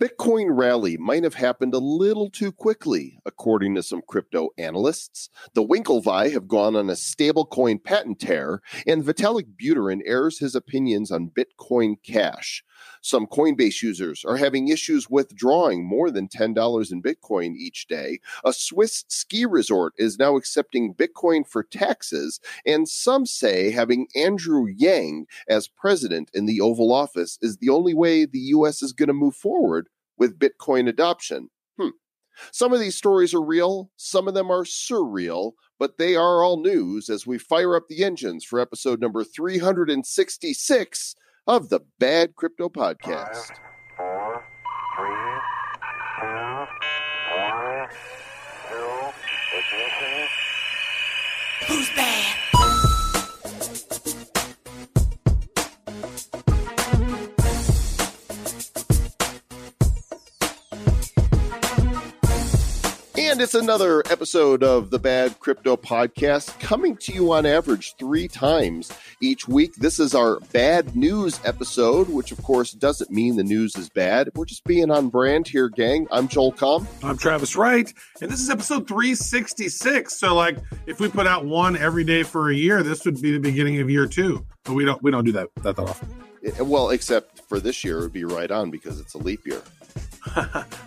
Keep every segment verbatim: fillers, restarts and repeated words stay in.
Bitcoin rally might have happened a little too quickly, according to some crypto analysts. The Winklevi have gone on a stablecoin patent tear, and Vitalik Buterin airs his opinions on Bitcoin Cash. Some Coinbase users are having issues withdrawing more than ten dollars in Bitcoin each day. A Swiss ski resort is now accepting Bitcoin for taxes, and some say having Andrew Yang as president in the Oval Office is the only way the U S is going to move forward with Bitcoin adoption. Hmm. Some of these stories are real, some of them are surreal, but they are all news as we fire up the engines for episode number three hundred sixty-six of the Bad Crypto Podcast. Five, four, three, two, one, zero, ignition. Who's bad? And it's another episode of the Bad Crypto Podcast, coming to you on average three times each week. This is our bad news episode, which of course doesn't mean the news is bad. We're just being on brand here, gang. I'm Joel Comm. I'm Travis Wright. And this is episode three sixty-six. So like if we put out one every day for a year, this would be the beginning of year two. But we don't we don't do that that, that often. It, well, except for this year, it would be right on because it's a leap year.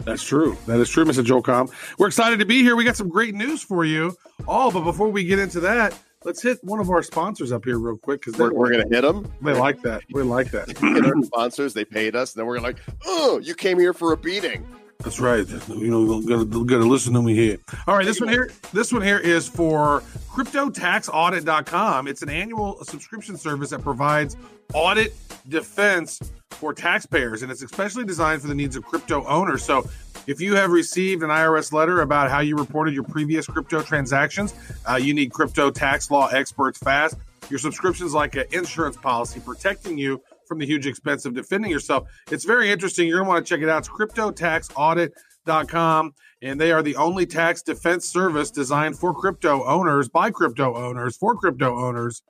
That's true. That is true, Mister Joel Comm. We're excited to be here. We got some great news for you. Oh, but before we get into that, let's hit one of our sponsors up here real quick because we're, we're going to hit them. They like that. We like that. Hit our sponsors. They paid us. And then we're like, oh, you came here for a beating. That's right. You know, we're going to listen to me here. All right, this one here. This one here is for Crypto Tax Audit dot com. It's an annual subscription service that provides audit defense for taxpayers, and it's especially designed for the needs of crypto owners. So if you have received an I R S letter about how you reported your previous crypto transactions, uh, you need crypto tax law experts fast. Your subscription is like an insurance policy protecting you from the huge expense of defending yourself. It's very interesting. You're going to want to check it out. It's Crypto Tax Audit dot com, and they are the only tax defense service designed for crypto owners, by crypto owners, for crypto owners.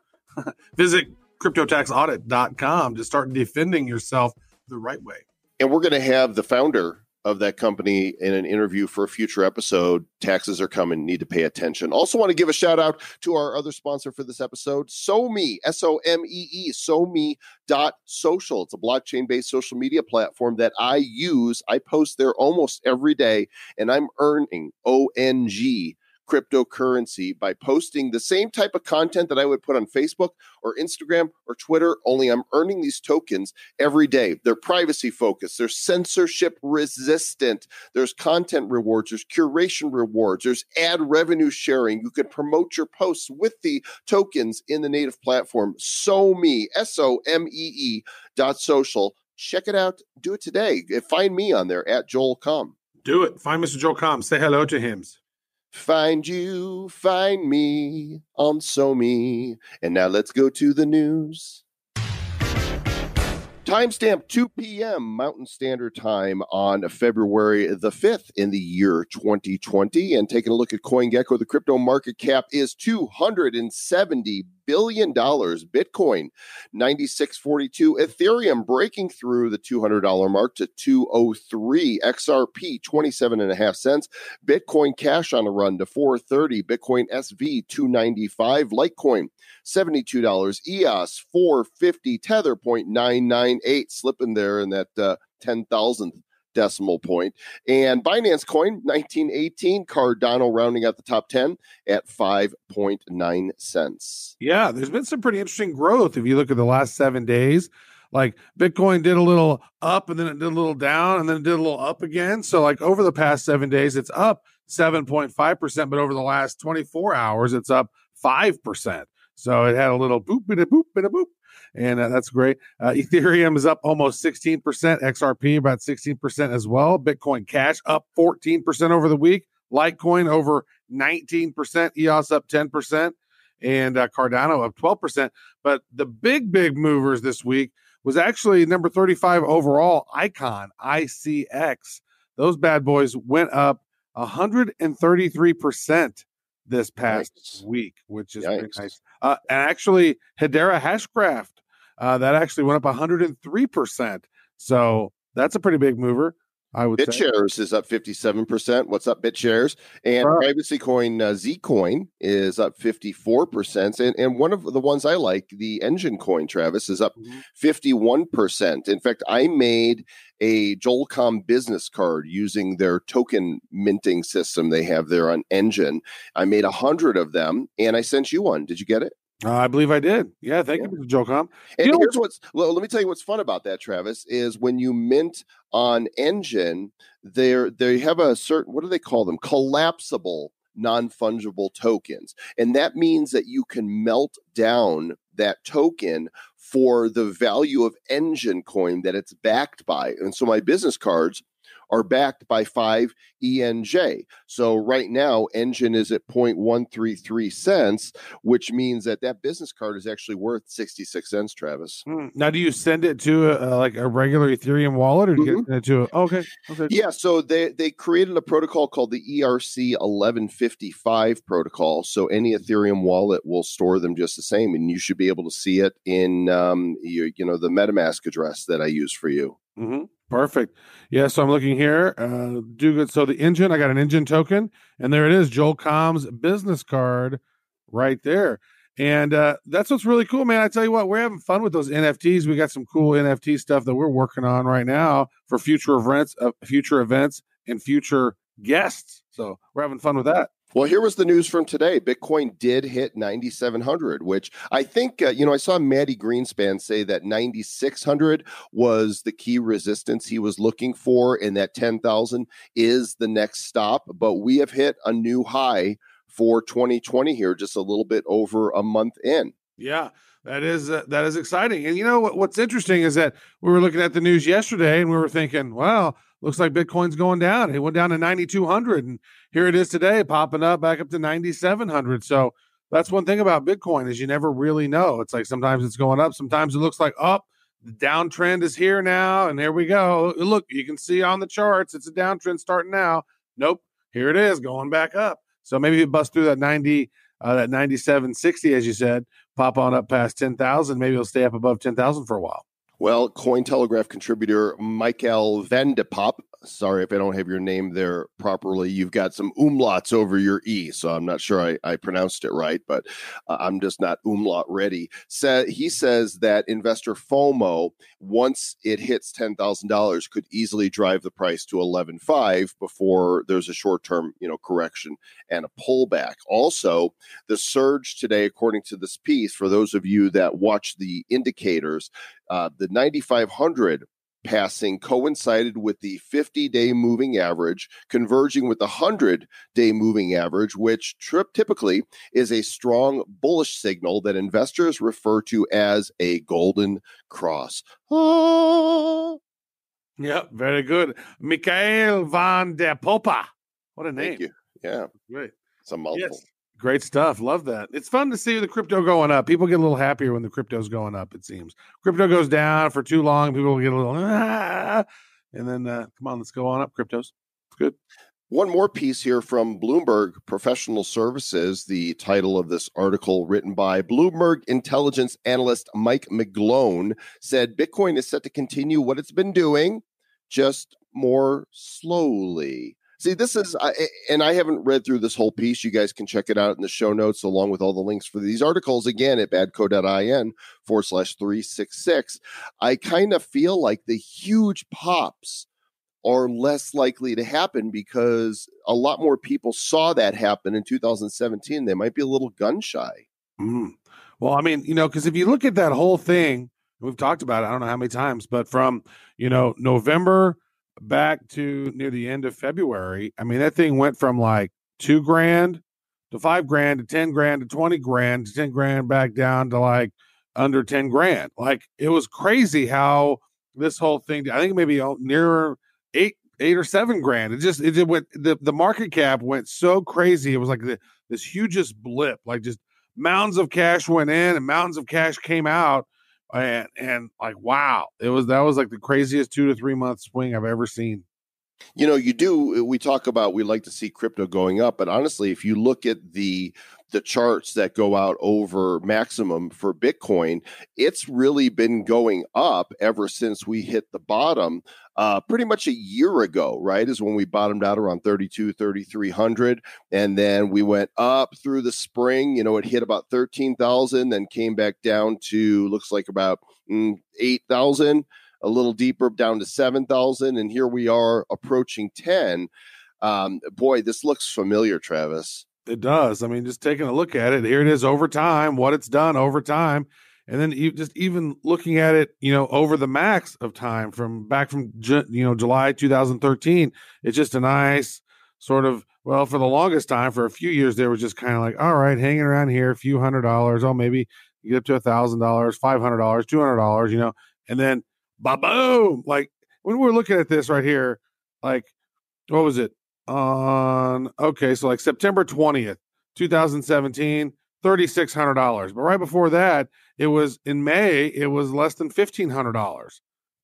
Visit Crypto Tax Audit dot com to start defending yourself the right way. And we're going to have the founder of that company in an interview for a future episode. Taxes are coming. Need to pay attention. Also want to give a shout out to our other sponsor for this episode, SoMee, S O M E E, SoMee dot social. It's a blockchain-based social media platform that I use. I post there almost every day, and I'm earning O N G cryptocurrency by posting the same type of content that I would put on Facebook or Instagram or Twitter, only I'm earning these tokens every day. They're privacy focused. They're censorship resistant. There's content rewards. There's curation rewards. There's ad revenue sharing. You can promote your posts with the tokens in the native platform. SoMee, S O M E E dot social. Check it out. Do it today. Find me on there at Joel Comm. Do it. Find Mister Joel Comm. Say hello to him. Find you, find me on SoMee. And now let's go to the news. Timestamp two p.m. Mountain Standard Time on February the fifth in the year twenty twenty. And taking a look at CoinGecko, the crypto market cap is two hundred seventy billion dollars. Bitcoin, ninety-six forty-two. Ethereum breaking through the two hundred dollars mark to two oh three. X R P, twenty-seven and a half cents. Bitcoin Cash on a run to four thirty. Bitcoin S V, two ninety-five. Litecoin, seventy-two dollars. E O S, four fifty. Tether, zero point nine nine. Eight slipping there in that uh, ten thousandth decimal point. And Binance Coin, nineteen eighteen. Cardano rounding out the top ten at five point nine cents. Yeah, there's been some pretty interesting growth if you look at the last seven days. Like Bitcoin did a little up and then it did a little down and then it did a little up again. So like over the past seven days, it's up seven point five percent. But over the last twenty-four hours, it's up five percent. So it had a little boop, bit a boop, bit a boop. And uh, that's great. Uh, Ethereum is up almost sixteen percent. X R P about sixteen percent as well. Bitcoin Cash up fourteen percent over the week. Litecoin over nineteen percent. E O S up ten percent. And uh, Cardano up twelve percent. But the big, big movers this week was actually number thirty-five overall, ICON, I C X. Those bad boys went up one hundred thirty-three percent. This past Yikes. week, which is Yikes. pretty nice. Uh, and actually, Hedera Hashcraft, uh, that actually went up one hundred three percent. So that's a pretty big mover. I would BitShares say. Is up fifty-seven percent. What's up, BitShares? And wow. privacy coin uh, Zcoin is up fifty-four percent. And, and one of the ones I like, the Enjin coin, Travis, is up mm-hmm. fifty-one percent. In fact, I made a Joel Comm business card using their token minting system they have there on Enjin. I made one hundred of them, and I sent you one. Did you get it? Uh, I believe I did. Yeah, thank yeah. you, Mister Joel Comm. And you here's know- what's well, let me tell you what's fun about that, Travis, is when you mint on Enjin, they they have a certain, what do they call them? Collapsible non-fungible tokens. And that means that you can melt down that token for the value of Enjin coin that it's backed by. And so my business cards are backed by five E N J. So right now, Enjin is at zero point one three three cents, which means that that business card is actually worth sixty-six cents, Travis. Mm. Now, do you send it to a, like a regular Ethereum wallet or do you mm-hmm. get it to a... Oh, okay. okay. Yeah, so they, they created a protocol called the E R C eleven fifty-five protocol. So any Ethereum wallet will store them just the same, and you should be able to see it in um, you, you know, the MetaMask address that I use for you. Mm-hmm. Perfect. Yeah, so I'm looking here. Uh, do good. So the Enjin, I got an Enjin token, and there it is, Joel Comm's business card right there. And uh, that's what's really cool, man. I tell you what, we're having fun with those N F Ts. We got some cool N F T stuff that we're working on right now for future events, uh, future events and future guests. So we're having fun with that. Well, here was the news from today. Bitcoin did hit ninety-seven hundred, which I think, uh, you know, I saw Maddie Greenspan say that ninety-six hundred was the key resistance he was looking for and that ten thousand is the next stop. But we have hit a new high for twenty twenty here, just a little bit over a month in. Yeah, that is uh, that is exciting. And, you know, what, what's interesting is that we were looking at the news yesterday and we were thinking, wow, looks like Bitcoin's going down. It went down to ninety-two hundred, and here it is today, popping up back up to ninety-seven hundred. So that's one thing about Bitcoin is you never really know. It's like sometimes it's going up. Sometimes it looks like up. Oh, the downtrend is here now, and here we go. Look, you can see on the charts, it's a downtrend starting now. Nope, here it is going back up. So maybe it busts through that ninety, uh, that ninety-seven sixty, as you said, pop on up past ten thousand. Maybe it'll stay up above ten thousand for a while. Well, Cointelegraph contributor Michael Van de Pop, sorry if I don't have your name there properly. You've got some umlauts over your E, so I'm not sure I, I pronounced it right, but uh, I'm just not umlaut ready. So he says that investor FOMO, once it hits ten thousand dollars, could easily drive the price to eleven five before there's a short-term, you know, correction and a pullback. Also, the surge today, according to this piece, for those of you that watch the indicators, Uh, the ninety-five hundred passing coincided with the fifty-day moving average, converging with the one hundred-day moving average, which trip typically is a strong bullish signal that investors refer to as a golden cross. Ah. Yep, very good. Michael Van de Popa. What a name. Thank you. Yeah. Great. It's a mouthful. Yes. Great stuff. Love that. It's fun to see the crypto going up. People get a little happier when the crypto's going up, it seems. Crypto goes down for too long, people get a little, ah, and then, uh, come on, let's go on up, cryptos. It's good. One more piece here from Bloomberg Professional Services, the title of this article written by Bloomberg intelligence analyst Mike McGlone, said Bitcoin is set to continue what it's been doing, just more slowly. See, this is, and I haven't read through this whole piece. You guys can check it out in the show notes, along with all the links for these articles, again, at badco.in forward slash 366. I kind of feel like the huge pops are less likely to happen because a lot more people saw that happen in two thousand seventeen. They might be a little gun shy. Mm. Well, I mean, you know, because if you look at that whole thing, we've talked about it, I don't know how many times, but from, you know, November back to near the end of February, I mean, that thing went from like two grand to five grand to ten grand to twenty grand to ten grand back down to like under ten grand. Like it was crazy how this whole thing, I think maybe nearer eight, eight or seven grand. It just, it, it went, the, the market cap went so crazy. It was like the, this hugest blip, like just mounds of cash went in and mounds of cash came out. And and like, wow, it was that was like the craziest two to three month swing I've ever seen. You know, you do, we talk about, we like to see crypto going up, but honestly, if you look at the the charts that go out over maximum for Bitcoin, it's really been going up ever since we hit the bottom uh, pretty much a year ago, right, is when we bottomed out around thirty-two, thirty-three hundred. And then we went up through the spring, you know, it hit about thirteen thousand, then came back down to, looks like about mm, eight thousand. A little deeper down to seven thousand, and here we are approaching ten. Um, boy, this looks familiar, Travis. It does. I mean, just taking a look at it, here it is over time, what it's done over time. And then you just even looking at it, you know, over the max of time from back from, you know, July two thousand thirteen, it's just a nice sort of, well, for the longest time, for a few years, there was just kind of like, all right, hanging around here, a few hundred dollars. Oh, maybe you get up to a thousand dollars, five hundred dollars, two hundred dollars, you know, and then ba-boom! Like, when we're looking at this right here, like, what was it? On, okay, so like September twentieth, twenty seventeen, thirty-six hundred dollars. But right before that, it was in May, it was less than fifteen hundred dollars.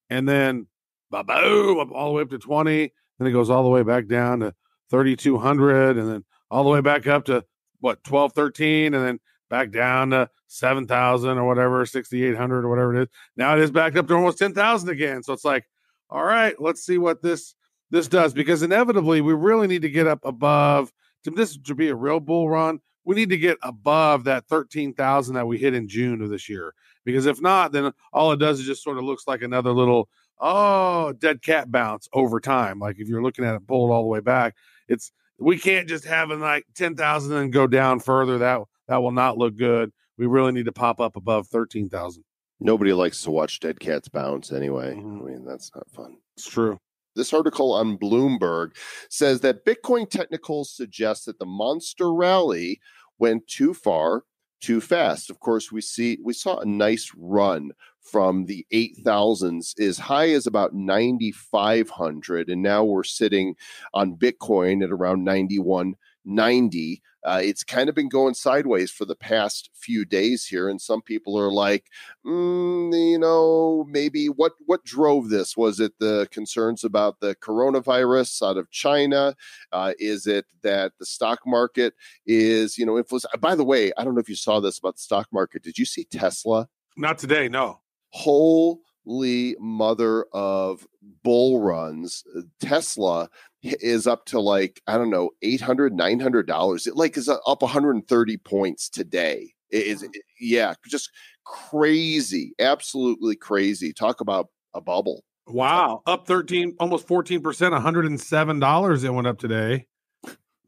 And then, ba-boom! Up all the way up to twenty. Then it goes all the way back down to thirty-two hundred. And then all the way back up to, what, twelve, thirteen? And then back down to seven thousand or whatever, sixty-eight hundred or whatever it is. Now it is back up to almost ten thousand again. So it's like, all right, let's see what this this does, because inevitably we really need to get up above, to this to be a real bull run, we need to get above that thirteen thousand that we hit in June of this year. Because if not, then all it does is just sort of looks like another little, oh, dead cat bounce over time. Like if you're looking at it pulled all the way back, it's we can't just have a like ten thousand and go down further. That That will not look good. We really need to pop up above thirteen thousand. Nobody likes to watch dead cats bounce anyway. Mm-hmm. I mean, that's not fun. It's true. This article on Bloomberg says that Bitcoin technicals suggest that the monster rally went too far, too fast. Of course, we see we saw a nice run from the eight thousands as high as about ninety-five hundred, and now we're sitting on Bitcoin at around ninety-one ninety. Uh, it's kind of been going sideways for the past few days here, and some people are like, mm, you know, maybe what what drove this? Was it the concerns about the coronavirus out of China? Uh, is it that the stock market is, you know, influenced? By the way, I don't know if you saw this about the stock market. Did you see Tesla? Not today, no. Holy mother of bull runs, Tesla is up to like, I don't know, eight hundred dollars, nine hundred dollars. It like is up one hundred thirty points today. It is, it, yeah, just crazy. Absolutely crazy. Talk about a bubble. Wow. Up thirteen, almost fourteen percent, one hundred seven dollars it went up today.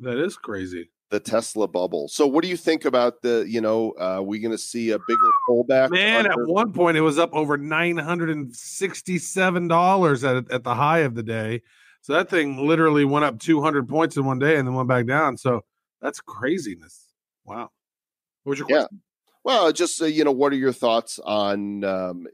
That is crazy. The Tesla bubble. So what do you think about the, you know, uh, are we going to see a bigger pullback? Man, under- at one point it was up over nine hundred sixty-seven dollars at, at the high of the day. So that thing literally went up two hundred points in one day and then went back down. So that's craziness. Wow. What was your question? Yeah. Well, just, uh, you know, what are your thoughts on, um,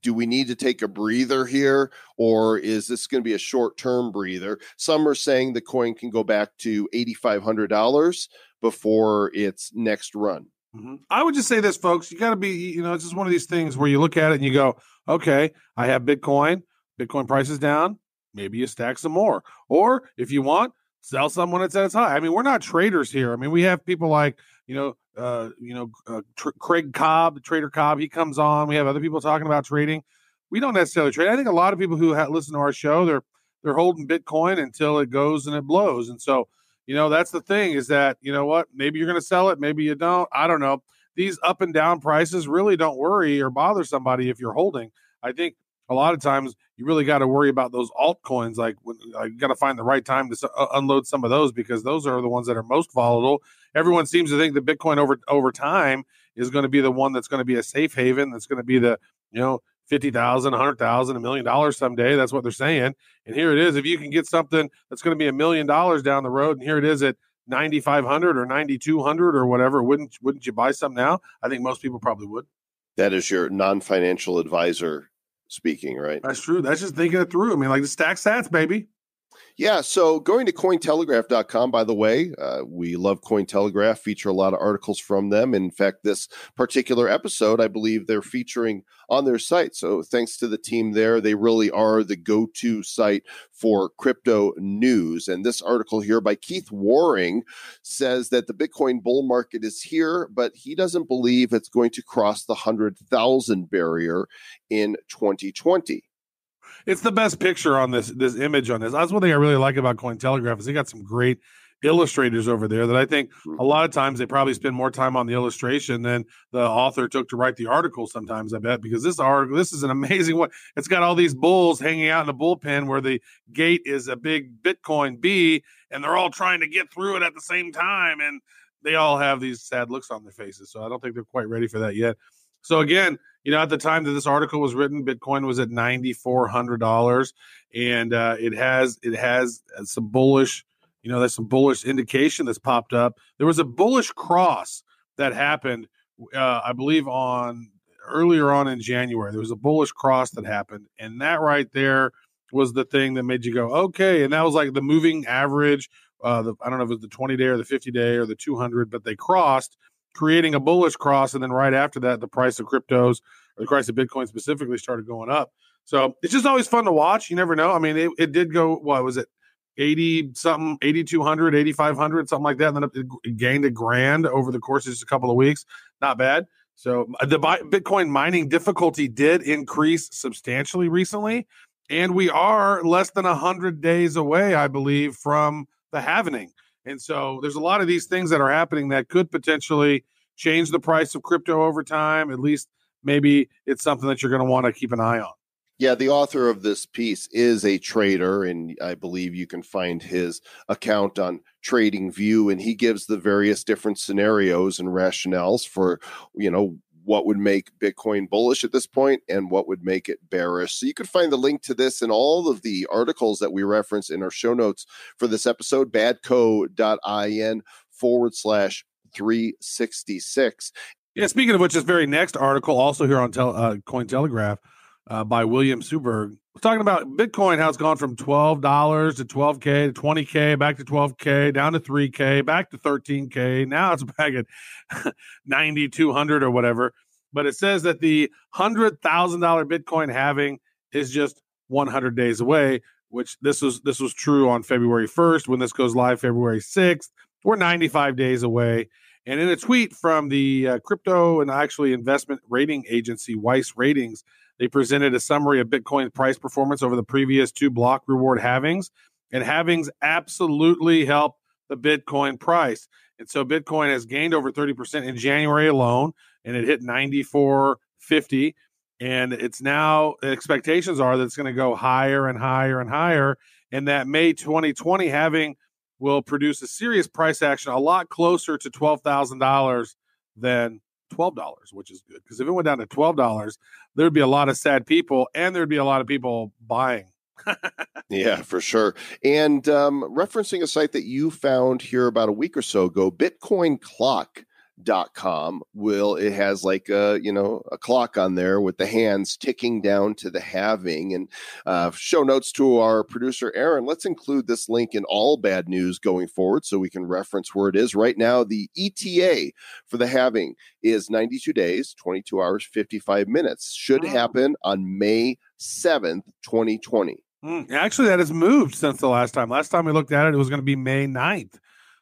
do we need to take a breather here, or is this going to be a short-term breather? Some are saying the coin can go back to eight thousand five hundred dollars before its next run. Mm-hmm. I would just say this, folks. You got to be, you know, it's just one of these things where you look at it and you go, okay, I have Bitcoin. Bitcoin price is down. Maybe you stack some more. Or if you want, sell some when it's at its high. I mean, we're not traders here. I mean, we have people like, you know, uh, you know, uh, Tr- Craig Cobb, Trader Cobb. He comes on. We have other people talking about trading. We don't necessarily trade. I think a lot of people who ha- listen to our show, they're they're holding Bitcoin until it goes and it blows. And so, you know, that's the thing is that, you know what, maybe you're going to sell it. Maybe you don't. I don't know. These up and down prices really don't worry or bother somebody if you're holding. I think a lot of times you really got to worry about those altcoins. Like, you got to find the right time to uh, unload some of those, because those are the ones that are most volatile. Everyone seems to think that Bitcoin over over time is going to be the one that's going to be a safe haven. That's going to be the, you know, fifty thousand, one hundred thousand, a million dollars someday. That's what they're saying. And here it is. If you can get something that's going to be a million dollars down the road, and here it is at ninety-five hundred or ninety-two hundred or whatever, wouldn't wouldn't you buy some now? I think most people probably would. That is your non-financial advisor speaking, right? That's true. That's just thinking it through. I mean, like the stack sats, baby. Yeah, so going to Cointelegraph dot com, by the way, uh, we love Cointelegraph, feature a lot of articles from them. In fact, this particular episode, I believe they're featuring on their site. So thanks to the team there. They really are the go-to site for crypto news. And this article here by Keith Waring says that the Bitcoin bull market is here, but he doesn't believe it's going to cross the one hundred thousand barrier in twenty twenty. It's the best picture on this, this image on this. That's one thing I really like about Cointelegraph is they got some great illustrators over there that I think a lot of times they probably spend more time on the illustration than the author took to write the article sometimes, I bet, because this article, this is an amazing one. It's got all these bulls hanging out in a bullpen where the gate is a big Bitcoin bee, and they're all trying to get through it at the same time, and they all have these sad looks on their faces. So I don't think they're quite ready for that yet. So again, you know, at the time that this article was written, Bitcoin was at nine thousand four hundred dollars, and uh, it has it has some bullish, you know, there's some bullish indication that's popped up. There was a bullish cross that happened, uh, I believe, on earlier on in January. There was a bullish cross that happened, and that right there was the thing that made you go, okay. And that was like the moving average. Uh, the, I don't know if it was the twenty-day or the fifty-day or the two hundred, but they crossed, creating a bullish cross, and then right after that, the price of cryptos, or the price of Bitcoin specifically, started going up. So it's just always fun to watch. You never know. I mean, it, it did go, what was it, eighty-something, eighty-two hundred, eighty-five hundred, something like that, and then it gained a grand over the course of just a couple of weeks. Not bad. So the Bitcoin mining difficulty did increase substantially recently, and we are less than one hundred days away, I believe, from the halvening. And so there's a lot of these things that are happening that could potentially change the price of crypto over time. At least maybe it's something that you're going to want to keep an eye on. Yeah, the author of this piece is a trader, and I believe you can find his account on TradingView, and he gives the various different scenarios and rationales for, you know, what would make Bitcoin bullish at this point and what would make it bearish. So you can find the link to this and all of the articles that we reference in our show notes for this episode, badco.in forward slash 366. Yeah, speaking of which, this very next article, also here on Tele- uh, Cointelegraph uh, by William Suberg, talking about Bitcoin, how it's gone from twelve dollars to twelve K to twenty K, back to twelve K, down to three K, back to thirteen K. Now it's back at nine thousand two hundred or whatever. But it says that the one hundred thousand dollars Bitcoin halving is just one hundred days away, which this was, this was true on February first. When this goes live February sixth, we're ninety-five days away. And in a tweet from the uh, crypto and actually investment rating agency, Weiss Ratings, they presented a summary of Bitcoin's price performance over the previous two block reward halvings, and halvings absolutely help the Bitcoin price. And so Bitcoin has gained over thirty percent in January alone, and it hit ninety-four fifty. And it's now, expectations are that it's going to go higher and higher and higher, and that May twenty twenty halving will produce a serious price action a lot closer to twelve thousand dollars than twelve dollars, which is good, because if it went down to twelve dollars, there'd be a lot of sad people, and there'd be a lot of people buying. Yeah, for sure. And um, referencing a site that you found here about a week or so ago, Bitcoin Clock dot com, will it has like a you know a clock on there with the hands ticking down to the halving. And uh show notes to our producer Aaron, let's include this link in all bad news going forward so we can reference where it is right now. The E T A for the halving is ninety-two days, twenty-two hours, fifty-five minutes. Should wow. happen on May seventh twenty twenty. Mm, actually, that has moved since the last time last time we looked at it. It was going to be May ninth,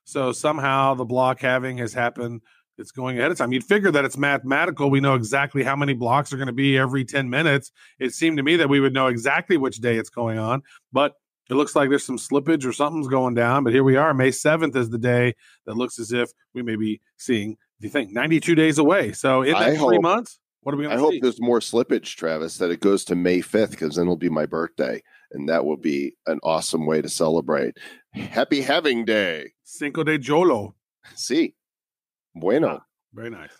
so somehow the block halving has happened. It's going ahead of time. You'd figure that it's mathematical. We know exactly how many blocks are going to be every ten minutes. It seemed to me that we would know exactly which day it's going on, but it looks like there's some slippage or something's going down. But here we are. May seventh is the day that looks as if we may be seeing the thing. ninety-two days away. So in that three months, what are we going to see? I hope there's more slippage, Travis, that it goes to May fifth, because then it'll be my birthday. And that will be an awesome way to celebrate. Happy Having Day. Cinco de Jolo. See. Bueno. Ah, very nice.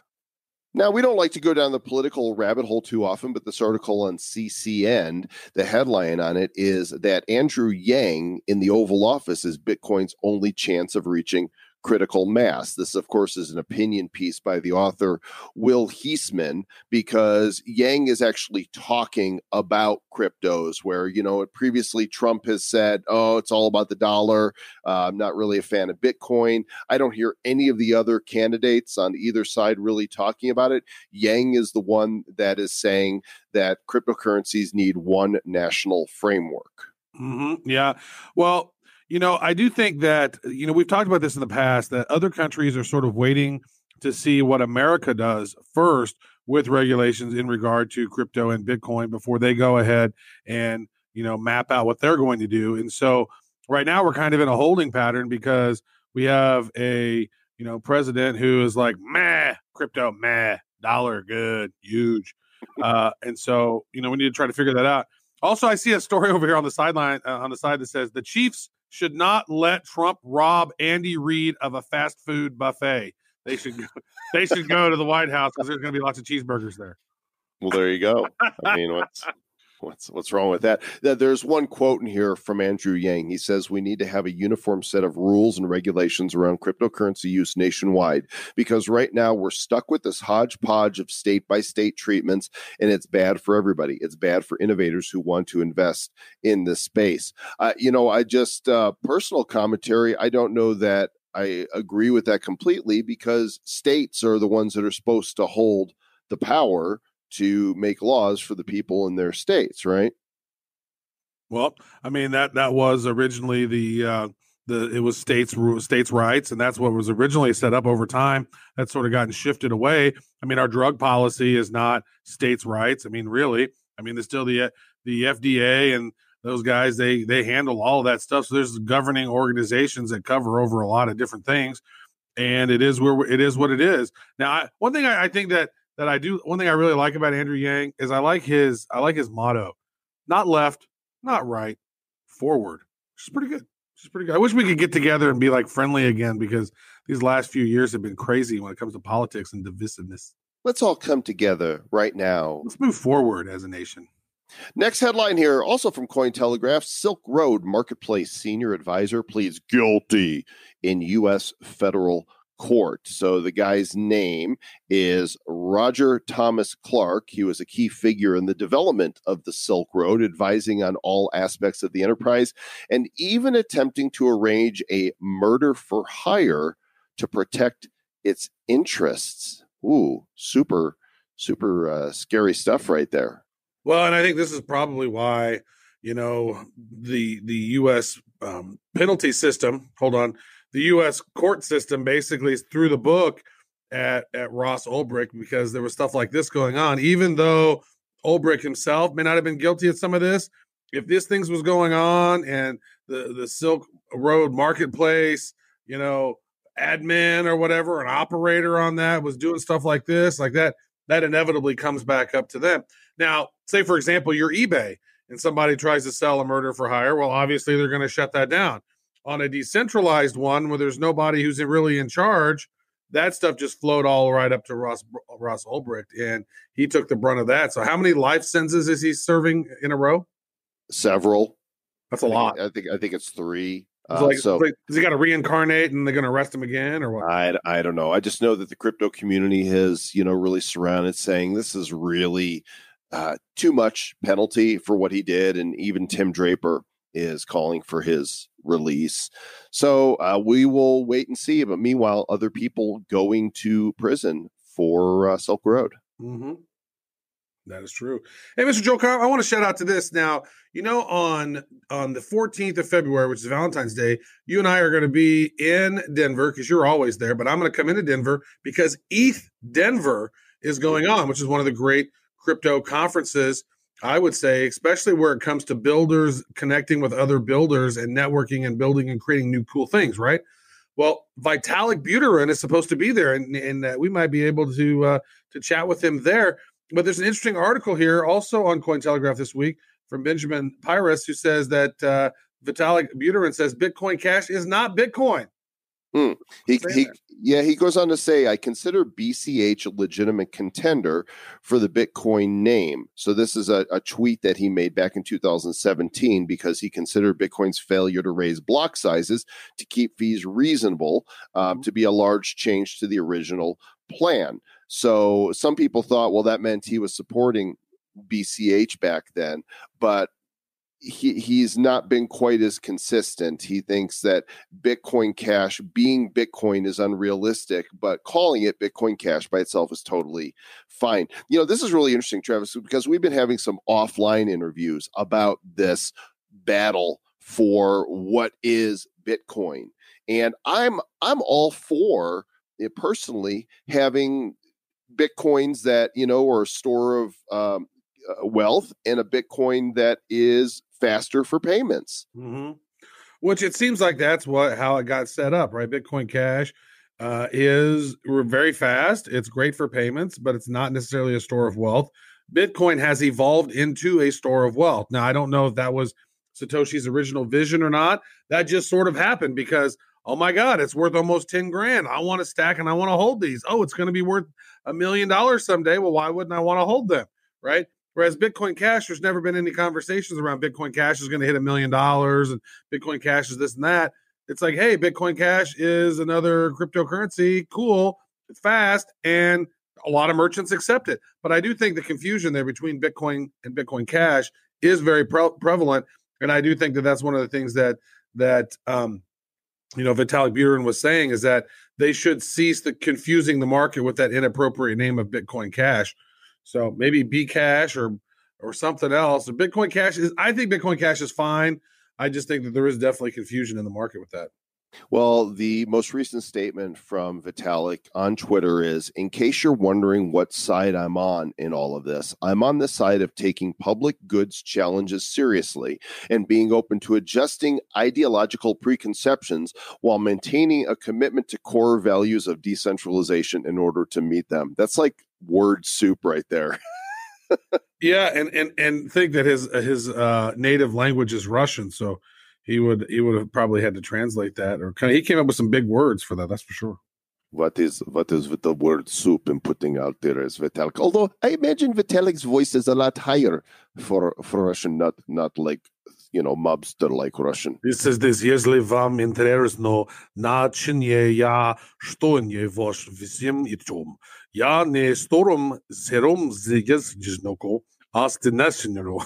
Now, we don't like to go down the political rabbit hole too often, but this article on C C N, the headline on it is that Andrew Yang in the Oval Office is Bitcoin's only chance of reaching critical mass. This, of course, is an opinion piece by the author Will Heisman, because Yang is actually talking about cryptos where, you know, previously Trump has said, oh, it's all about the dollar. Uh, I'm not really a fan of Bitcoin. I don't hear any of the other candidates on either side really talking about it. Yang is the one that is saying that cryptocurrencies need one national framework. Mm-hmm. Yeah. Well, you know, I do think that, you know, we've talked about this in the past, that other countries are sort of waiting to see what America does first with regulations in regard to crypto and Bitcoin before they go ahead and, you know, map out what they're going to do. And so right now we're kind of in a holding pattern because we have a, you know, president who is like, meh, crypto, meh, dollar, good, huge. Uh, and so, you know, we need to try to figure that out. Also, I see a story over here on the sideline, uh, on the side that says the Chiefs should not let Trump rob Andy Reid of a fast food buffet. They should go, they should go to the White House because there's going to be lots of cheeseburgers there. Well, there you go. I mean, what's what's what's wrong with that? There's one quote in here from Andrew Yang. He says, we need to have a uniform set of rules and regulations around cryptocurrency use nationwide, because right now we're stuck with this hodgepodge of state-by-state treatments, and it's bad for everybody. It's bad for innovators who want to invest in this space. Uh, you know, I just, uh, personal commentary, I don't know that I agree with that completely, because states are the ones that are supposed to hold the power to make laws for the people in their states, right? Well, I mean, that that was originally the uh, the it was states states rights, and that's what was originally set up. Over time, that's sort of gotten shifted away. I mean, our drug policy is not states rights. I mean, really, I mean, there's still the the F D A and those guys, they they handle all of that stuff. So there's governing organizations that cover over a lot of different things, and it is where it is what it is. Now, I, one thing I, I think that. That I do one thing I really like about Andrew Yang is I like his I like his motto, not left, not right, forward. Which is pretty good. Which is pretty good. I wish we could get together and be like friendly again, because these last few years have been crazy when it comes to politics and divisiveness. Let's all come together right now. Let's move forward as a nation. Next headline here, also from Cointelegraph, Silk Road Marketplace Senior Advisor pleads guilty in U S federal court. So the guy's name is Roger Thomas Clark. He was a key figure in the development of the Silk Road, advising on all aspects of the enterprise and even attempting to arrange a murder for hire to protect its interests. Ooh, super, super uh, scary stuff right there. Well, and I think this is probably why, you know, the the U S um, penalty system, hold on, the U S court system basically threw the book at, at Ross Ulbricht, because there was stuff like this going on. Even though Ulbricht himself may not have been guilty of some of this, if this things was going on and the, the Silk Road Marketplace, you know, admin or whatever, an operator on that was doing stuff like this, like that, that inevitably comes back up to them. Now, say, for example, you're eBay and somebody tries to sell a murder for hire. Well, obviously, they're going to shut that down. On a decentralized one where there's nobody who's really in charge, that stuff just flowed all right up to Ross Ross Ulbricht, and he took the brunt of that. So how many life sentences is he serving in a row? Several. That's a I lot. Think, I think I think it's three. Uh, like, so like, does he got to reincarnate and they're going to arrest him again or what? I, I don't know. I just know that the crypto community has, you know, really surrounded saying this is really uh, too much penalty for what he did. And even Tim Draper is calling for his release. So uh, we will wait and see. But meanwhile, other people going to prison for uh, Silk Road. Mm-hmm. That is true. Hey, Mister Joel Comm, I want to shout out to this. Now, you know, on on the fourteenth of February, which is Valentine's Day, you and I are going to be in Denver because you're always there. But I'm going to come into Denver because E T H Denver is going on, which is one of the great crypto conferences, I would say, especially where it comes to builders connecting with other builders and networking and building and creating new cool things, right? Well, Vitalik Buterin is supposed to be there, and, and uh, we might be able to uh, to chat with him there. But there's an interesting article here also on Cointelegraph this week from Benjamin Pyrus, who says that uh, Vitalik Buterin says Bitcoin Cash is not Bitcoin. Mm. He, he, yeah, he goes on to say, I consider B C H a legitimate contender for the Bitcoin name. So this is a, a tweet that he made back in two thousand seventeen because he considered Bitcoin's failure to raise block sizes to keep fees reasonable um, mm-hmm. to be a large change to the original plan. So some people thought, well, that meant he was supporting B C H back then, but He he's not been quite as consistent. He thinks that Bitcoin Cash being Bitcoin is unrealistic, but calling it Bitcoin Cash by itself is totally fine. You know, this is really interesting, Travis, because we've been having some offline interviews about this battle for what is Bitcoin. And I'm I'm all for it personally having Bitcoins that, you know, are a store of um, wealth and a Bitcoin that is faster for payments, mm-hmm. which it seems like that's what how it got set up, right? Bitcoin Cash uh, is very fast. It's great for payments, but it's not necessarily a store of wealth. Bitcoin has evolved into a store of wealth. Now, I don't know if that was Satoshi's original vision or not. That just sort of happened because, oh my God, it's worth almost ten grand. I want to stack and I want to hold these. Oh, it's going to be worth a million dollars someday. Well, why wouldn't I want to hold them, right? Whereas Bitcoin Cash, there's never been any conversations around Bitcoin Cash is going to hit a million dollars and Bitcoin Cash is this and that. It's like, hey, Bitcoin Cash is another cryptocurrency. Cool. It's fast. And a lot of merchants accept it. But I do think the confusion there between Bitcoin and Bitcoin Cash is very pre- prevalent. And I do think that that's one of the things that, that um, you know, Vitalik Buterin was saying is that they should cease the confusing the market with that inappropriate name of Bitcoin Cash. So maybe B Cash or or something else. So Bitcoin Cash is, I think Bitcoin Cash is fine. I just think that there is definitely confusion in the market with that. Well, the most recent statement from Vitalik on Twitter is, in case you're wondering what side I'm on in all of this, I'm on the side of taking public goods challenges seriously and being open to adjusting ideological preconceptions while maintaining a commitment to core values of decentralization in order to meet them. That's like word soup right there. Yeah, and, and and think that his his uh, native language is Russian, so He would he would have probably had to translate that, or kind of, he came up with some big words for that. That's for sure. What is what is with the word soup and putting out there as Vitalik? Although I imagine Vitalik's voice is a lot higher for for Russian, not not like, you know, mobster like Russian. He says this: "Если вам интересно, начиньте я что-нибудь ваш всем идем. Я не стором сером здесь дежнуко." Austin National,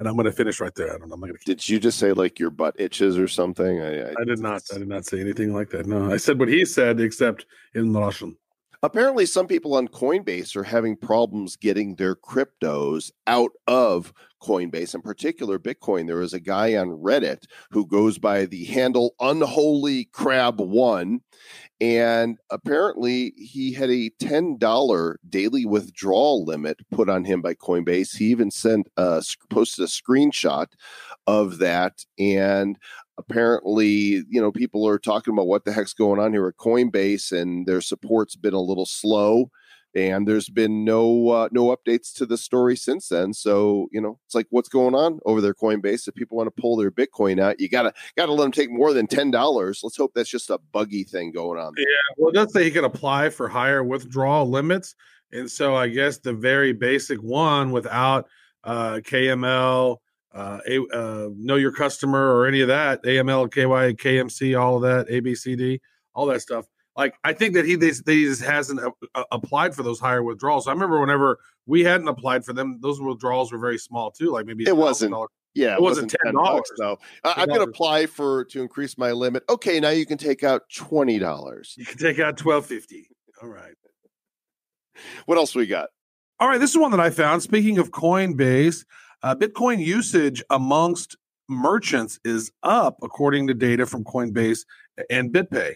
and I'm going to finish right there. I don't know. I'm not going to. Did you just say like your butt itches or something? I, I, I did not. I did not say anything like that. No, I said what he said, except in Russian. Apparently, some people on Coinbase are having problems getting their cryptos out of Coinbase, in particular Bitcoin. There is a guy on Reddit who goes by the handle Unholy Crab one, and apparently he had a ten dollars daily withdrawal limit put on him by Coinbase. He even sent a, posted a screenshot of that, and apparently, you know, people are talking about what the heck's going on here at Coinbase, and their support's been a little slow. And there's been no uh, no updates to the story since then. So, you know, it's like, what's going on over there, Coinbase? If people want to pull their Bitcoin out, you gotta gotta let them take more than ten dollars. Let's hope that's just a buggy thing going on there. Yeah, well, it does say he could apply for higher withdrawal limits, and so I guess the very basic one without uh, K M L, uh, a, uh, know your customer, or any of that, A M L, K Y, K M C, all of that, A B C D, all that stuff. Like, I think that he, they, they just hasn't a, a, applied for those higher withdrawals. So I remember whenever we hadn't applied for them, those withdrawals were very small too. Like maybe it wasn't, yeah, it, it wasn't ten dollars. Bucks, no, I, I'm going to apply for to increase my limit. Okay, now you can take out twenty dollars. You can take out twelve fifty. All right. What else we got? All right, this is one that I found. Speaking of Coinbase, uh, Bitcoin usage amongst merchants is up according to data from Coinbase and BitPay.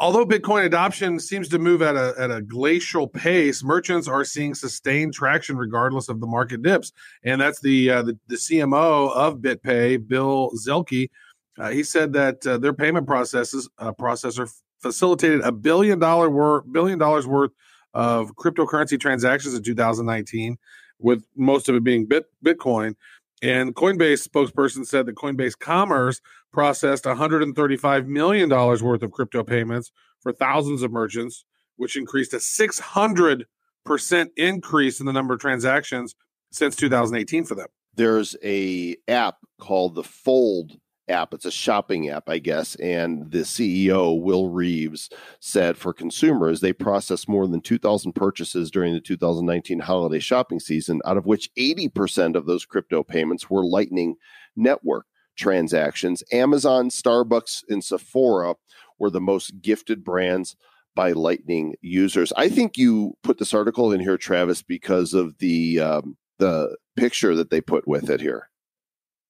Although Bitcoin adoption seems to move at a at a glacial pace, merchants are seeing sustained traction regardless of the market dips. And that's the uh, the, the C M O of BitPay, Bill Zielke. Uh, he said that uh, their payment processes uh, processor facilitated a billion dollar wor- billion dollars worth of cryptocurrency transactions in two thousand nineteen, with most of it being bit- Bitcoin. And Coinbase spokesperson said that Coinbase Commerce processed one hundred thirty-five million dollars worth of crypto payments for thousands of merchants, which increased a six hundred percent increase in the number of transactions since two thousand eighteen for them. There's a app called the Fold app. It's a shopping app, I guess. And the C E O, Will Reeves, said for consumers, they processed more than two thousand purchases during the two thousand nineteen holiday shopping season, out of which eighty percent of those crypto payments were Lightning Network transactions. Amazon, Starbucks, and Sephora were the most gifted brands by Lightning users. I think you put this article in here, Travis, because of the um, the picture that they put with it here.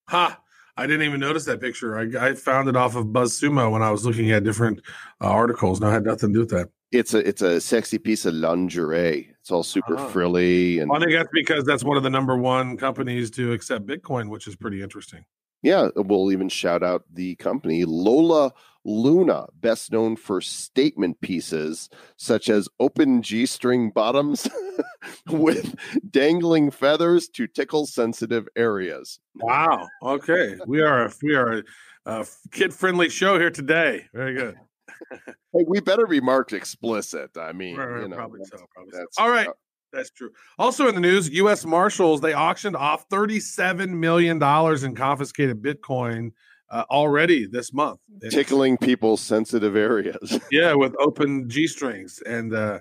Ha! I didn't even notice that picture. I, I found it off of BuzzSumo when I was looking at different uh, articles, and I had nothing to do with that. It's a it's a sexy piece of lingerie. It's all super uh-huh. frilly. And well, I think that's because that's one of the number one companies to accept Bitcoin, which is pretty interesting. Yeah, we'll even shout out the company Lola Luna, best known for statement pieces such as open G-string bottoms with dangling feathers to tickle sensitive areas. Wow. Okay. We are a, we are a, a kid-friendly show here today. Very good. Hey, we better be marked explicit. I mean, right, right, you know, probably so. Probably so. All right. That's true. Also in the news, U S Marshals, they auctioned off thirty-seven million dollars in confiscated Bitcoin uh, already this month. And tickling people's sensitive areas. Yeah, with open G-strings. And uh,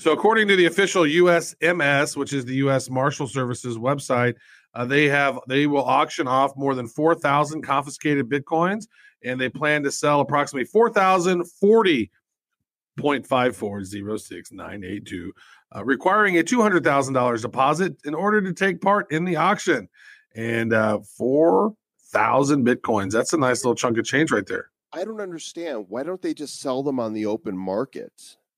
so according to the official U S M S, which is the U S Marshal Service's website, uh, they have they will auction off more than four thousand confiscated Bitcoins, and they plan to sell approximately four thousand forty zero point five four zero six nine eight two, uh, requiring a two hundred thousand dollars deposit in order to take part in the auction. And uh, four thousand Bitcoins. That's a nice little chunk of change right there. I don't understand. Why don't they just sell them on the open market?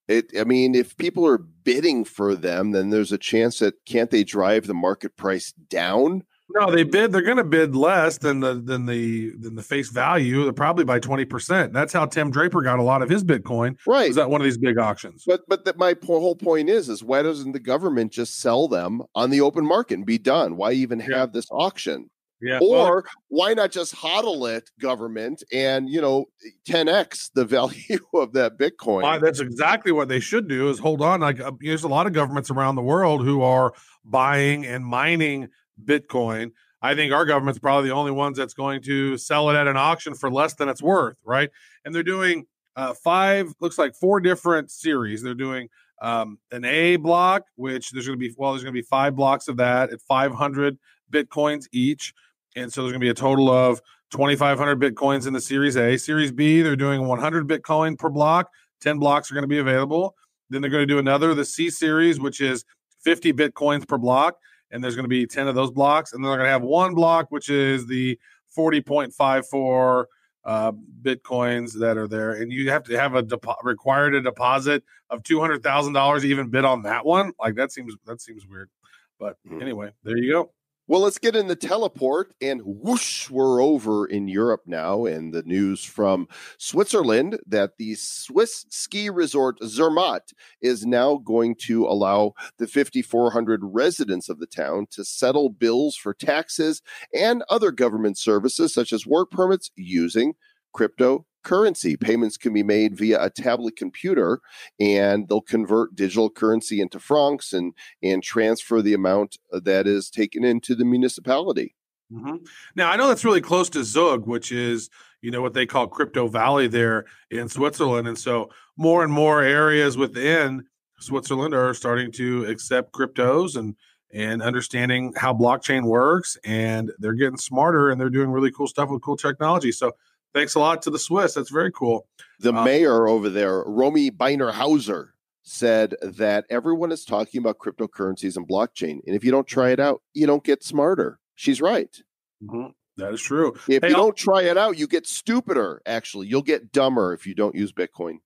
It, I mean, if people are bidding for them, then there's a chance that can't they drive the market price down? No, they bid. They're going to bid less than the than the than the face value. They're probably by twenty percent. That's how Tim Draper got a lot of his Bitcoin. Right, was at one of these big auctions. But but that my whole point is is why doesn't the government just sell them on the open market and be done? Why even have yeah. this auction? Yeah. Or well, why not just hodl it, government, and you know, ten x the value of that Bitcoin? Why, that's exactly what they should do. Is hold on. Like uh, there's a lot of governments around the world who are buying and mining Bitcoin. I think our government's probably the only ones that's going to sell it at an auction for less than it's worth, right? And they're doing uh, five, looks like four different series. They're doing um, an A block, which there's going to be, well, there's going to be five blocks of that at five hundred Bitcoins each. And so there's going to be a total of twenty-five hundred Bitcoins in the series A. Series B, they're doing one hundred Bitcoin per block. ten blocks are going to be available. Then they're going to do another, the C series, which is fifty Bitcoins per block. And there's going to be ten of those blocks. And then they're going to have one block, which is the forty point five four uh, Bitcoins that are there. And you have to have a depo- required a deposit of two hundred thousand dollars to even bid on that one. Like that seems, that seems weird. But anyway, there you go. Well, let's get in the teleport, and whoosh, we're over in Europe now. And the news from Switzerland that the Swiss ski resort Zermatt is now going to allow the fifty-four hundred residents of the town to settle bills for taxes and other government services, such as work permits, using crypto currency. Payments can be made via a tablet computer, and they'll convert digital currency into francs and and transfer the amount that is taken into the municipality. Mm-hmm. Now, I know that's really close to Zug, which is, you know, what they call Crypto Valley there in Switzerland. And so more and more areas within Switzerland are starting to accept cryptos and and understanding how blockchain works. And they're getting smarter, and they're doing really cool stuff with cool technology. So thanks a lot to the Swiss. That's very cool. The um, mayor over there, Romy Beinerhauser, said that everyone is talking about cryptocurrencies and blockchain. And if you don't try it out, you don't get smarter. She's right. Mm-hmm. That is true. If hey, you I'll- don't try it out, you get stupider, actually. You'll get dumber if you don't use Bitcoin.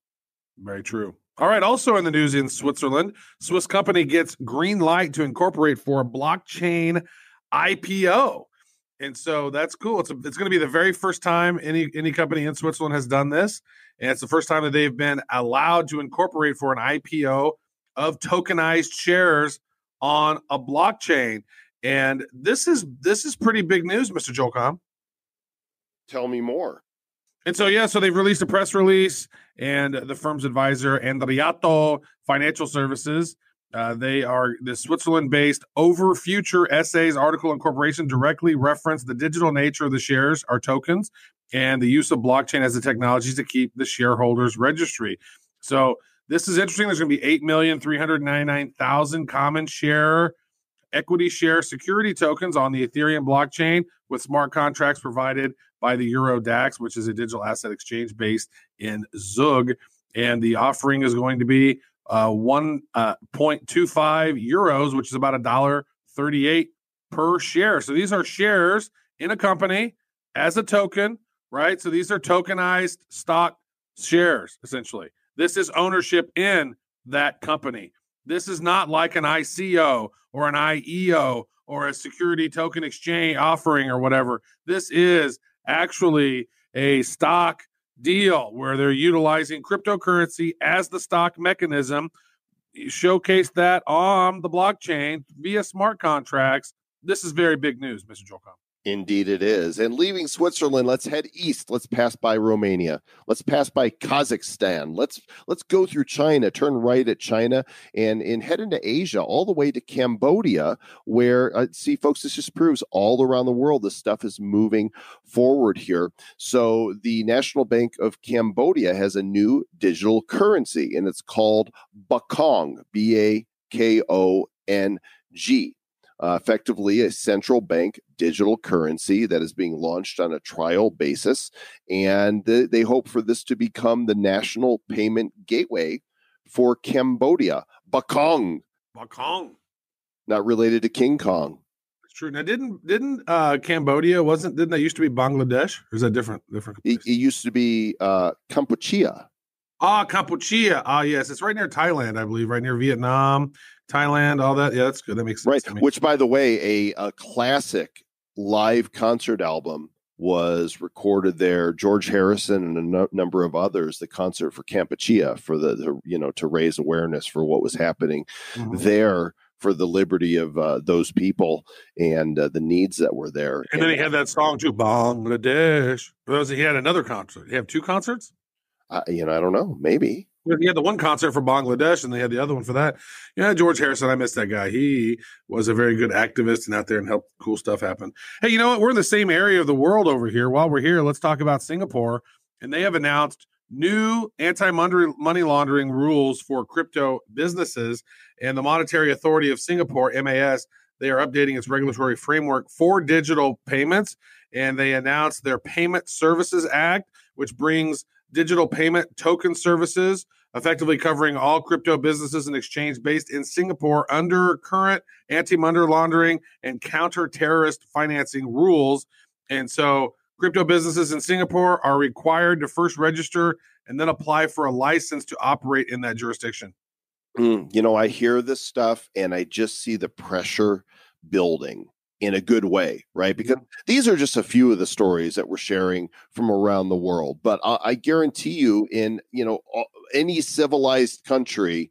Very true. All right. Also in the news in Switzerland, Swiss company gets green light to incorporate for a blockchain I P O. And so that's cool. It's a, it's going to be the very first time any any company in Switzerland has done this. And it's the first time that they've been allowed to incorporate for an I P O of tokenized shares on a blockchain. And this is this is pretty big news, Mister Joel Comm. Tell me more. And so, yeah, so they've released a press release, and the firm's advisor, Andriato Financial Services, uh, they are the Switzerland-based Over Future Essays article and corporation directly referenced the digital nature of the shares, or tokens, and the use of blockchain as the technology to keep the shareholders' registry. So this is interesting. There's going to be eight million three hundred ninety-nine thousand common share equity share security tokens on the Ethereum blockchain with smart contracts provided by the Euro DAX, which is a digital asset exchange based in Zug. And the offering is going to be uh, one point two five euros, which is about one dollar and thirty-eight cents per share. So these are shares in a company as a token, right? So these are tokenized stock shares, essentially. This is ownership in that company. This is not like an I C O or an I E O or a security token exchange offering or whatever. This is actually a stock deal where they're utilizing cryptocurrency as the stock mechanism, showcase that on the blockchain via smart contracts. This is very big news, Mister Joel Comm. Indeed it is. And leaving Switzerland, let's head east. Let's pass by Romania. Let's pass by Kazakhstan. Let's let's go through China, turn right at China, and, and head into Asia, all the way to Cambodia, where, uh, see, folks, this just proves all around the world this stuff is moving forward here. So the National Bank of Cambodia has a new digital currency, and it's called Bakong, B A K O N G. Uh, effectively a central bank digital currency that is being launched on a trial basis. And th- they hope for this to become the national payment gateway for Cambodia. Bakong. Bakong. Not related to King Kong. That's true. Now, didn't didn't uh, Cambodia, wasn't, didn't that used to be Bangladesh? Or is that different? different it, it used to be uh, Kampuchea. Ah, Kampuchea. Ah, yes. It's right near Thailand, I believe, right near Vietnam. Thailand, all that. Yeah, that's good. That makes sense. Right. That makes Which, sense. By the way, a, a classic live concert album was recorded there. George Harrison and a no- number of others, the concert for Kampuchea, for the, the, you know, to raise awareness for what was happening mm-hmm. there for the liberty of uh, those people and uh, the needs that were there. And, and then he had that song too, Bangladesh. He had another concert. He had two concerts? Uh, you know, I don't know. Maybe. He had the one concert for Bangladesh, and they had the other one for that. Yeah, George Harrison, I miss that guy. He was a very good activist and out there and helped cool stuff happen. Hey, you know what? We're in the same area of the world over here. While we're here, let's talk about Singapore. And they have announced new anti-money laundering rules for crypto businesses. And the Monetary Authority of Singapore, M A S, they are updating its regulatory framework for digital payments. And they announced their Payment Services Act, which brings digital payment token services, effectively covering all crypto businesses and exchange based in Singapore under current anti-money laundering and counter-terrorist financing rules. And so crypto businesses in Singapore are required to first register and then apply for a license to operate in that jurisdiction. Mm, you know, I hear this stuff and I just see the pressure building in a good way, right? Because these are just a few of the stories that we're sharing from around the world. But I, I guarantee you, in you know any civilized country,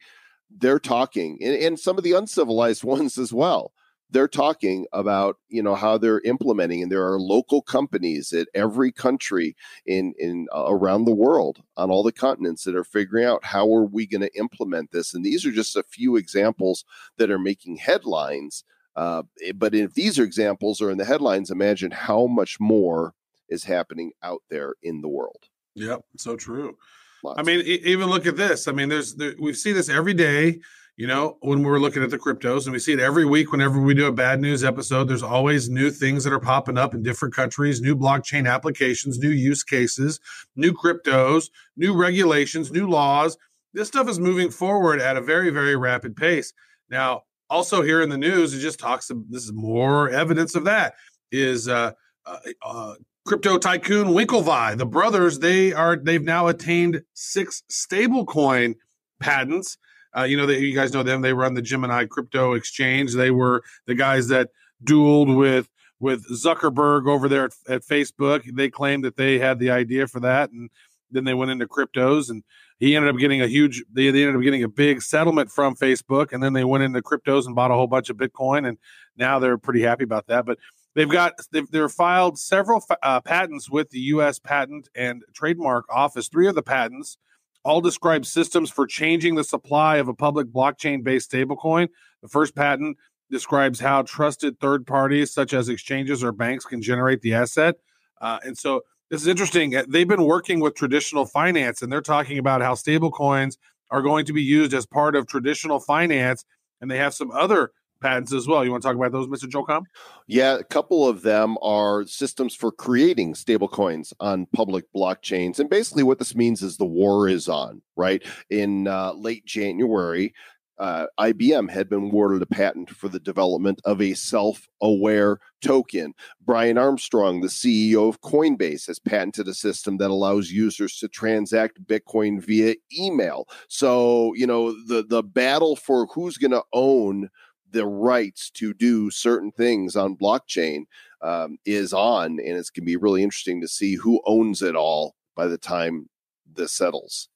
they're talking, and, and some of the uncivilized ones as well. They're talking about you know how they're implementing, and there are local companies at every country in in uh, around the world on all the continents that are figuring out how are we going to implement this. And these are just a few examples that are making headlines. Uh, but if these are examples are in the headlines, imagine how much more is happening out there in the world. Yep, so true. Lots. I mean, e- even look at this. I mean, there's there, we see this every day, you know, when we're looking at the cryptos, and we see it every week whenever we do a bad news episode. There's always new things that are popping up in different countries, new blockchain applications, new use cases, new cryptos, new regulations, new laws. This stuff is moving forward at a very, very rapid pace. Now, also here in the news, it just talks, this is more evidence of that, is uh, uh, uh, crypto tycoon Winklevi. The brothers, they are, they've now attained six stablecoin patents. Uh, you know, they, you guys know them. They run the Gemini crypto exchange. They were the guys that dueled with, with Zuckerberg over there at, at Facebook. They claimed that they had the idea for that. And Then they went into cryptos, and he ended up getting a huge, they, they ended up getting a big settlement from Facebook. And then they went into cryptos and bought a whole bunch of Bitcoin. And now they're pretty happy about that. But they've got, they've, they're filed several uh, patents with the U S Patent and Trademark Office. Three of the patents all describe systems for changing the supply of a public blockchain-based stablecoin. The first patent describes how trusted third parties, such as exchanges or banks, can generate the asset. Uh, and so this is interesting. They've been working with traditional finance, and they're talking about how stablecoins are going to be used as part of traditional finance, and they have some other patents as well. You want to talk about those, Mister Joel Comm? Yeah, a couple of them are systems for creating stablecoins on public blockchains. And basically what this means is the war is on, right? In uh, late January, uh, I B M had been awarded a patent for the development of a self-aware token. Brian Armstrong, the C E O of Coinbase, has patented a system that allows users to transact Bitcoin via email. So, you know, the, the battle for who's going to own the rights to do certain things on blockchain um, is on, and it's going to be really interesting to see who owns it all by the time this settles.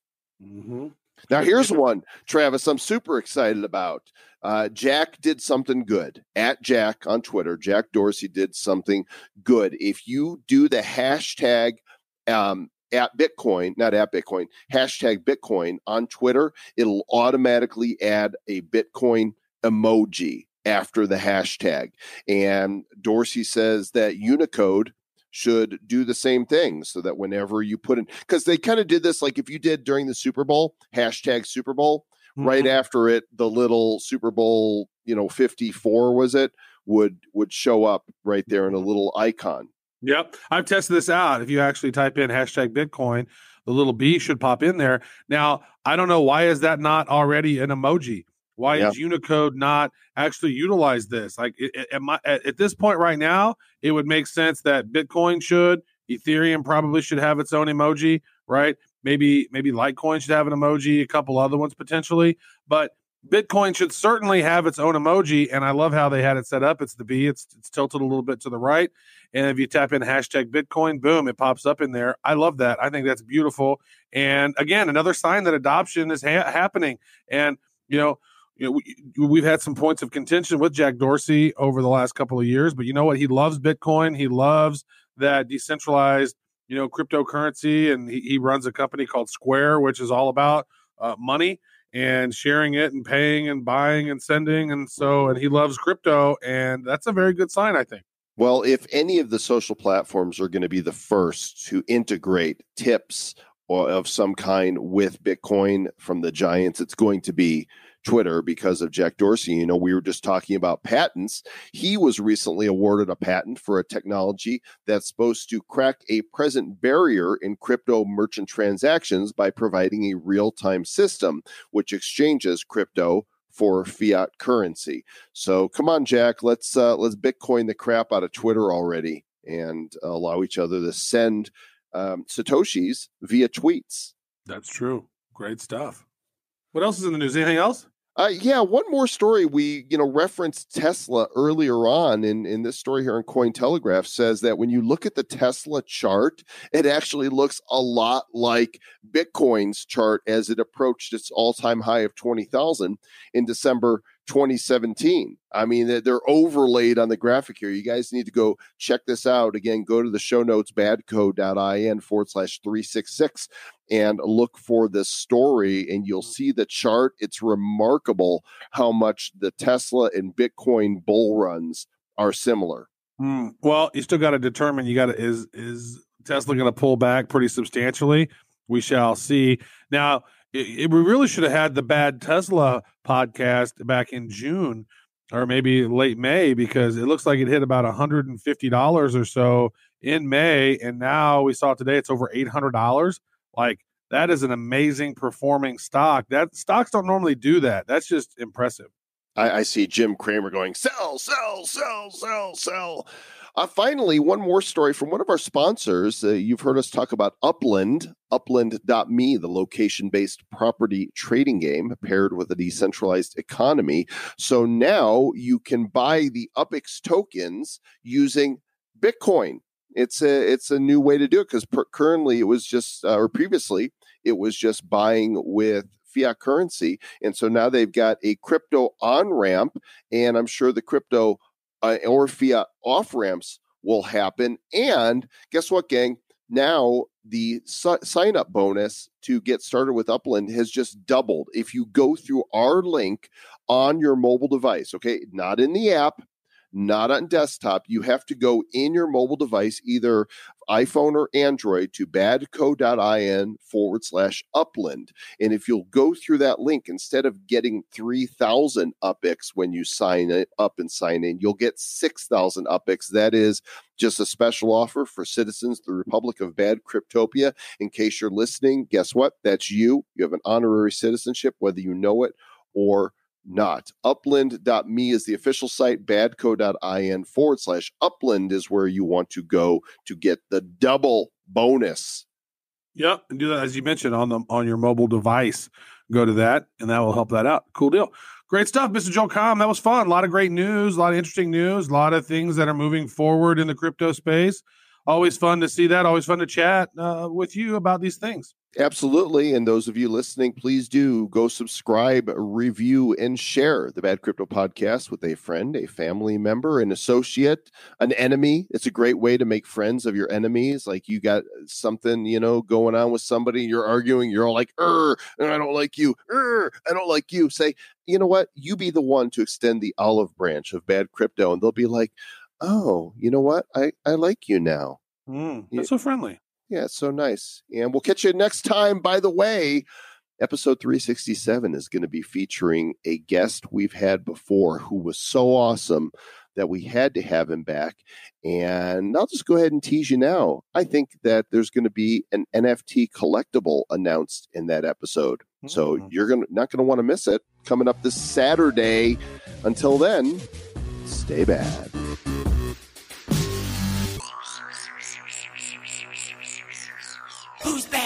Mm-hmm. Now, here's one, Travis, I'm super excited about. Uh, Jack did something good. At Jack on Twitter, Jack Dorsey did something good. If you do the hashtag um, at Bitcoin, not at Bitcoin, hashtag Bitcoin on Twitter, it'll automatically add a Bitcoin emoji after the hashtag. And Dorsey says that Unicode should do the same thing so that whenever you put in, because they kind of did this, like if you did during the Super Bowl, hashtag Super Bowl, mm-hmm. right after it, the little Super Bowl, you know, fifty-four was it, would would show up right there in a little icon. Yep. I've tested this out. If you actually type in hashtag Bitcoin, the little B should pop in there. Now, I don't know, why is that not already an emoji? Why yeah. is Unicode not actually utilize this? Like it, it, at, my, at, at this point right now, it would make sense that Bitcoin should, Ethereum probably should have its own emoji, right? Maybe maybe Litecoin should have an emoji, a couple other ones potentially, but Bitcoin should certainly have its own emoji. And I love how they had it set up. It's the B. It's, it's tilted a little bit to the right. And if you tap in hashtag Bitcoin, boom, it pops up in there. I love that. I think that's beautiful. And again, another sign that adoption is ha- happening. And, you know, You know, we, we've had some points of contention with Jack Dorsey over the last couple of years, but you know what? He loves Bitcoin. He loves that decentralized, you know, cryptocurrency, and he, he runs a company called Square, which is all about uh, money and sharing it and paying and buying and sending. And so, and he loves crypto, and that's a very good sign, I think. Well, if any of the social platforms are going to be the first to integrate tips or of some kind with Bitcoin from the giants, it's going to be Twitter because of Jack Dorsey. You know, we were just talking about patents. He was recently awarded a patent for a technology that's supposed to crack a present barrier in crypto merchant transactions by providing a real-time system which exchanges crypto for fiat currency. So come on, Jack, let's uh, let's Bitcoin the crap out of Twitter already and allow each other to send um, Satoshis via tweets. That's true. Great stuff. What else is in the news? Anything else? Uh, yeah, one more story. We, you know, referenced Tesla earlier on in, in this story here in Cointelegraph, says that when you look at the Tesla chart, it actually looks a lot like Bitcoin's chart as it approached its all-time high of twenty thousand in December twenty seventeen. I mean, they're overlaid on the graphic here. You guys need to go check this out. Again, go to the show notes, badco.in forward slash 366, and look for this story, and you'll see the chart. It's remarkable how much the Tesla and Bitcoin bull runs are similar. Mm, well, you still got to determine, you got to, is, is Tesla going to pull back pretty substantially? We shall see. Now, It, it, we really should have had the Bad Tesla podcast back in June or maybe late May, because it looks like it hit about one hundred fifty dollars or so in May. And now we saw today it's over eight hundred dollars. Like, that is an amazing performing stock. That stocks don't normally do that. That's just impressive. I, I see Jim Cramer going, sell, sell, sell, sell, sell. Uh, finally, one more story from one of our sponsors. Uh, you've heard us talk about Upland, upland dot me, the location-based property trading game paired with a decentralized economy. So now you can buy the U P I X tokens using Bitcoin. It's a it's a new way to do it, because per- currently it was just uh, or previously it was just buying with fiat currency, and so now they've got a crypto on ramp, and I'm sure the crypto uh, or fiat off ramps will happen. And guess what, gang? Now the su- sign up bonus to get started with Upland has just doubled. If you go through our link on your mobile device, okay, not in the app, not on desktop, you have to go in your mobile device, either iPhone or Android, to badco.in forward slash Upland. And if you'll go through that link, instead of getting three thousand U P X when you sign it up and sign in, you'll get six thousand U P X. That is just a special offer for citizens of the Republic of Bad Cryptopia. In case you're listening, guess what? That's you. You have an honorary citizenship, whether you know it or not. Upland dot me is the official site. Badco.in forward slash Upland is where you want to go to get the double bonus. Yep. And do that, as you mentioned, on the on your mobile device. Go to that, and that will help that out. Cool deal. Great stuff, Mister Joel Comm. That was fun. A lot of great news, a lot of interesting news, a lot of things that are moving forward in the crypto space. Always fun to see that. Always fun to chat uh, with you about these things. Absolutely. And those of you listening, please do go subscribe, review, and share the Bad Crypto Podcast with a friend, a family member, an associate, an enemy. It's a great way to make friends of your enemies. Like, you got something, you know, going on with somebody, you're arguing, you're all like, er, I don't like you, er, I don't like you. Say, you know what? You be the one to extend the olive branch of Bad Crypto. And they'll be like, oh, you know what? I, I like you now. Mm, that's so friendly. Yeah, it's so nice. And we'll catch you next time. By the way, episode three sixty-seven is going to be featuring a guest we've had before who was so awesome that we had to have him back. And I'll just go ahead and tease you now. I think that there's going to be an N F T collectible announced in that episode. Mm. So you're gonna, not going to want to miss it coming up this Saturday. Until then, stay bad. Who's bad?